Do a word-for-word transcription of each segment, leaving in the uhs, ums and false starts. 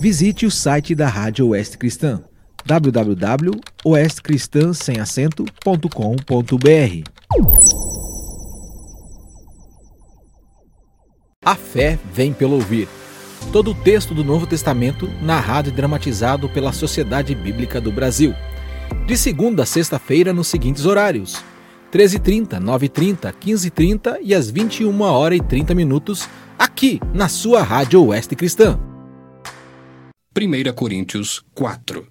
Visite o site da Rádio Oeste Cristã, w w w ponto oeste cristã sem acento ponto com ponto b r. A fé vem pelo ouvir. Todo o texto do Novo Testamento narrado e dramatizado pela Sociedade Bíblica do Brasil. De segunda a sexta-feira nos seguintes horários: treze e trinta, nove e trinta, quinze e trinta e às vinte e uma horas e trinta minutos, aqui na sua Rádio Oeste Cristã. primeira Coríntios quatro.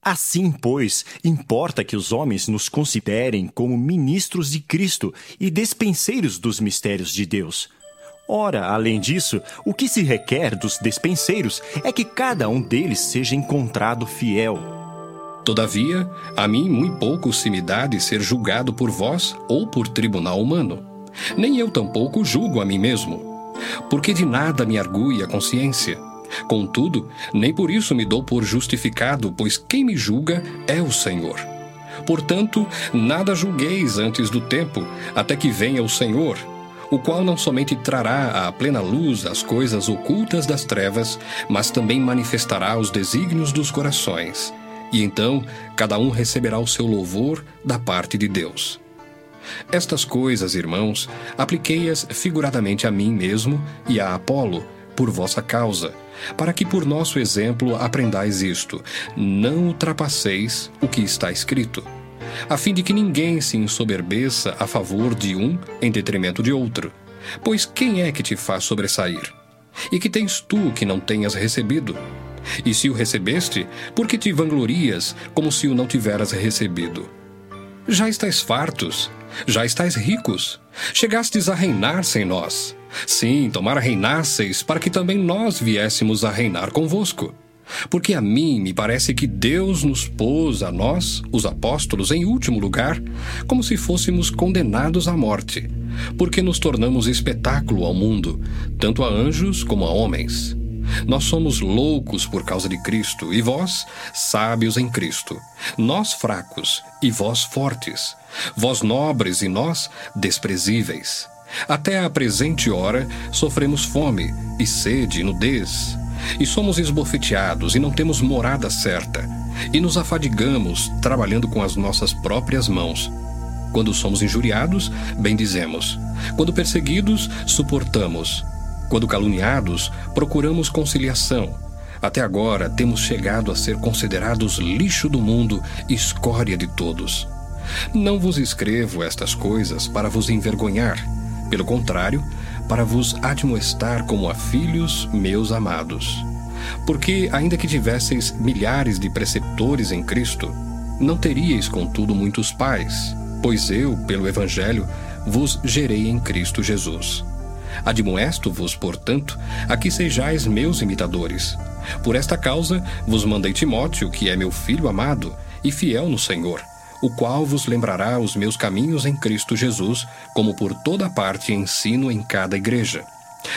Assim, pois, importa que os homens nos considerem como ministros de Cristo e despenseiros dos mistérios de Deus. Ora, além disso, o que se requer dos despenseiros é que cada um deles seja encontrado fiel. Todavia, a mim muito pouco se me dá de ser julgado por vós ou por tribunal humano. Nem eu tampouco julgo a mim mesmo, porque de nada me argue a consciência. Contudo, nem por isso me dou por justificado, pois quem me julga é o Senhor. Portanto, nada julgueis antes do tempo, até que venha o Senhor, o qual não somente trará à plena luz as coisas ocultas das trevas, mas também manifestará os desígnios dos corações. E então, cada um receberá o seu louvor da parte de Deus. Estas coisas, irmãos, apliquei-as figuradamente a mim mesmo e a Apolo, por vossa causa, para que por nosso exemplo aprendais isto: não ultrapasseis o que está escrito, a fim de que ninguém se ensoberbeça a favor de um em detrimento de outro. Pois quem é que te faz sobressair? E que tens tu que não tenhas recebido? E se o recebeste, por que te vanglorias como se o não tiveras recebido? Já estáis fartos, já estáis ricos, chegastes a reinar sem nós. Sim, tomara reinasseis, para que também nós viéssemos a reinar convosco. Porque a mim me parece que Deus nos pôs, a nós, os apóstolos, em último lugar, como se fôssemos condenados à morte, porque nos tornamos espetáculo ao mundo, tanto a anjos como a homens. Nós somos loucos por causa de Cristo, e vós, sábios em Cristo. Nós fracos, e vós fortes. Vós nobres, e nós desprezíveis. Até à presente hora sofremos fome e sede e nudez, e somos esbofeteados e não temos morada certa, e nos afadigamos trabalhando com as nossas próprias mãos. Quando somos injuriados, bendizemos; quando perseguidos, suportamos; quando caluniados, procuramos conciliação. Até agora temos chegado a ser considerados lixo do mundo e escória de todos. Não vos escrevo estas coisas para vos envergonhar. Pelo contrário, para vos admoestar como a filhos meus amados. Porque, ainda que tivesseis milhares de preceptores em Cristo, não teríeis, contudo, muitos pais, pois eu, pelo Evangelho, vos gerei em Cristo Jesus. Admoesto-vos, portanto, a que sejais meus imitadores. Por esta causa vos mandei Timóteo, que é meu filho amado e fiel no Senhor, o qual vos lembrará os meus caminhos em Cristo Jesus, como por toda parte ensino em cada igreja.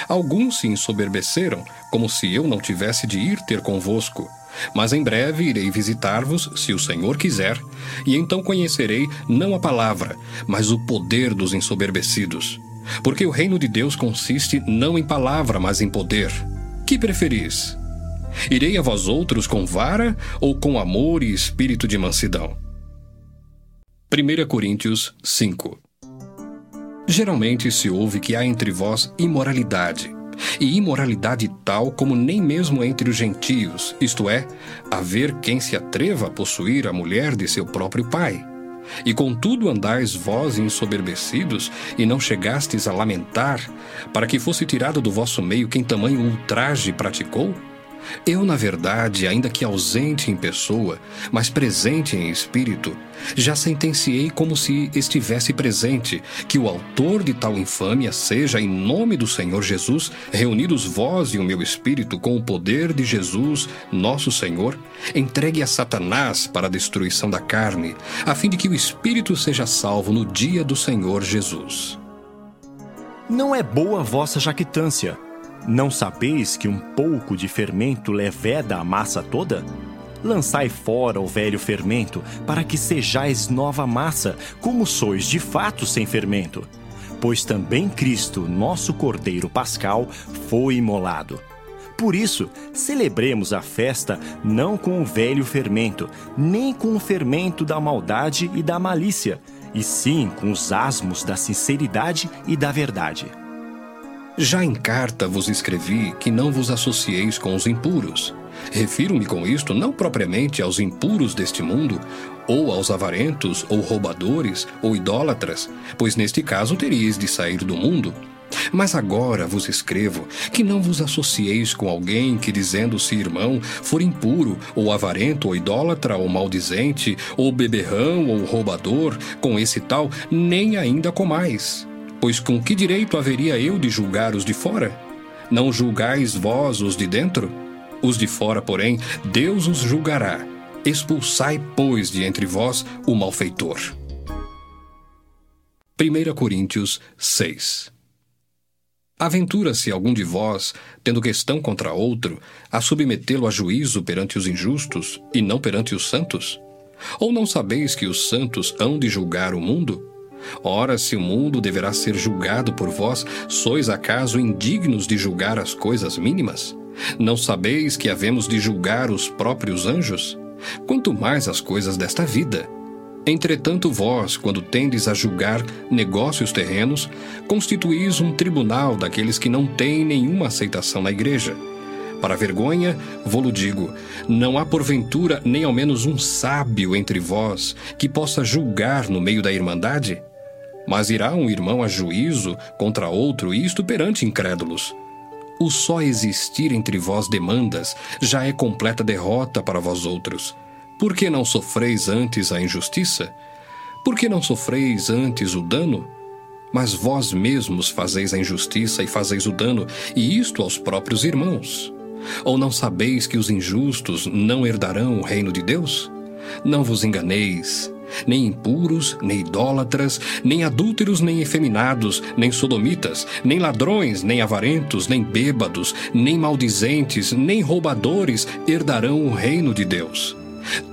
Alguns se ensoberbeceram, como se eu não tivesse de ir ter convosco. Mas em breve irei visitar-vos, se o Senhor quiser, e então conhecerei não a palavra, mas o poder dos ensoberbecidos. Porque o reino de Deus consiste não em palavra, mas em poder. Que preferis? Irei a vós outros com vara ou com amor e espírito de mansidão? primeira Coríntios cinco. Geralmente se ouve que há entre vós imoralidade, e imoralidade tal como nem mesmo entre os gentios, isto é, haver quem se atreva a possuir a mulher de seu próprio pai. E contudo andais vós ensoberbecidos, e não chegastes a lamentar, para que fosse tirado do vosso meio quem tamanho ultraje praticou? Eu, na verdade, ainda que ausente em pessoa, mas presente em espírito, já sentenciei como se estivesse presente, que o autor de tal infâmia seja, em nome do Senhor Jesus, reunidos vós e o meu espírito com o poder de Jesus, nosso Senhor, entregue a Satanás para a destruição da carne, a fim de que o espírito seja salvo no dia do Senhor Jesus. Não é boa a vossa jactância. Não sabeis que um pouco de fermento leveda a massa toda? Lançai fora o velho fermento, para que sejais nova massa, como sois de fato sem fermento. Pois também Cristo, nosso Cordeiro Pascal, foi imolado. Por isso, celebremos a festa não com o velho fermento, nem com o fermento da maldade e da malícia, e sim com os asmos da sinceridade e da verdade. Já em carta vos escrevi que não vos associeis com os impuros. Refiro-me com isto não propriamente aos impuros deste mundo, ou aos avarentos, ou roubadores, ou idólatras, pois neste caso teríeis de sair do mundo. Mas agora vos escrevo que não vos associeis com alguém que, dizendo-se irmão, for impuro, ou avarento, ou idólatra, ou maldizente, ou beberrão, ou roubador, com esse tal, nem ainda comais. Pois com que direito haveria eu de julgar os de fora? Não julgais vós os de dentro? Os de fora, porém, Deus os julgará. Expulsai, pois, de entre vós o malfeitor. Primeira Coríntios seis. Aventura-se algum de vós, tendo questão contra outro, a submetê-lo a juízo perante os injustos e não perante os santos? Ou não sabeis que os santos hão de julgar o mundo? Ora, se o mundo deverá ser julgado por vós, sois acaso indignos de julgar as coisas mínimas? Não sabeis que havemos de julgar os próprios anjos? Quanto mais as coisas desta vida. Entretanto, vós, quando tendes a julgar negócios terrenos, constituís um tribunal daqueles que não têm nenhuma aceitação na igreja. Para vergonha, vou-lo digo, não há porventura nem ao menos um sábio entre vós que possa julgar no meio da irmandade? Mas irá um irmão a juízo contra outro, isto perante incrédulos. O só existir entre vós demandas já é completa derrota para vós outros. Por que não sofreis antes a injustiça? Por que não sofreis antes o dano? Mas vós mesmos fazeis a injustiça e fazeis o dano, e isto aos próprios irmãos. Ou não sabeis que os injustos não herdarão o reino de Deus? Não vos enganeis. Nem impuros, nem idólatras, nem adúlteros, nem efeminados, nem sodomitas, nem ladrões, nem avarentos, nem bêbados, nem maldizentes, nem roubadores herdarão o reino de Deus.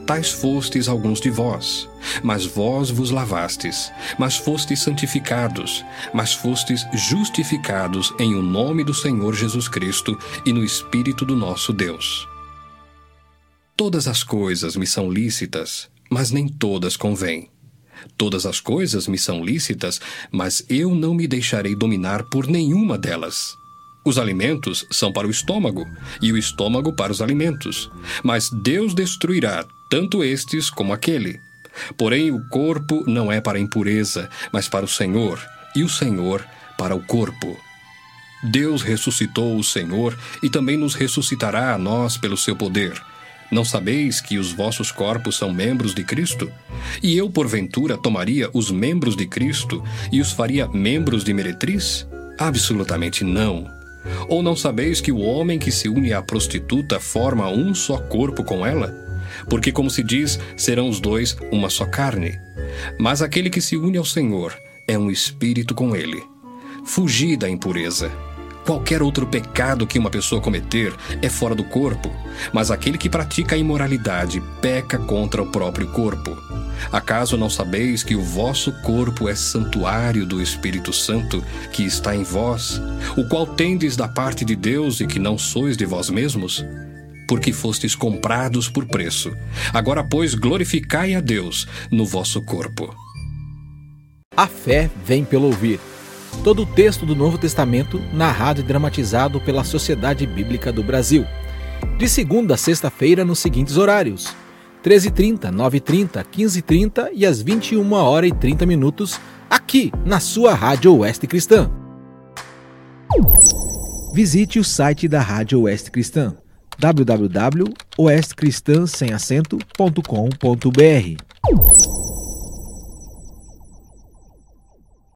Tais fostes alguns de vós, mas vós vos lavastes, mas fostes santificados, mas fostes justificados em o nome do Senhor Jesus Cristo e no Espírito do nosso Deus. Todas as coisas me são lícitas, mas nem todas convêm. Todas as coisas me são lícitas, mas eu não me deixarei dominar por nenhuma delas. Os alimentos são para o estômago, e o estômago para os alimentos. Mas Deus destruirá tanto estes como aquele. Porém, o corpo não é para a impureza, mas para o Senhor, e o Senhor para o corpo. Deus ressuscitou o Senhor, e também nos ressuscitará a nós pelo seu poder. Não sabeis que os vossos corpos são membros de Cristo? E eu, porventura, tomaria os membros de Cristo e os faria membros de meretriz? Absolutamente não. Ou não sabeis que o homem que se une à prostituta forma um só corpo com ela? Porque, como se diz, serão os dois uma só carne. Mas aquele que se une ao Senhor é um espírito com ele. Fugi da impureza. Qualquer outro pecado que uma pessoa cometer é fora do corpo, mas aquele que pratica a imoralidade peca contra o próprio corpo. Acaso não sabeis que o vosso corpo é santuário do Espírito Santo, que está em vós, o qual tendes da parte de Deus e que não sois de vós mesmos? Porque fostes comprados por preço. Agora, pois, glorificai a Deus no vosso corpo. A fé vem pelo ouvir. Todo o texto do Novo Testamento narrado e dramatizado pela Sociedade Bíblica do Brasil. De segunda a sexta-feira nos seguintes horários: treze e trinta, nove e trinta, quinze e trinta e às vinte e uma horas e trinta minutos, aqui na sua Rádio Oeste Cristã. Visite o site da Rádio Oeste Cristã, w w w ponto oeste cristã sem acento ponto com ponto b r.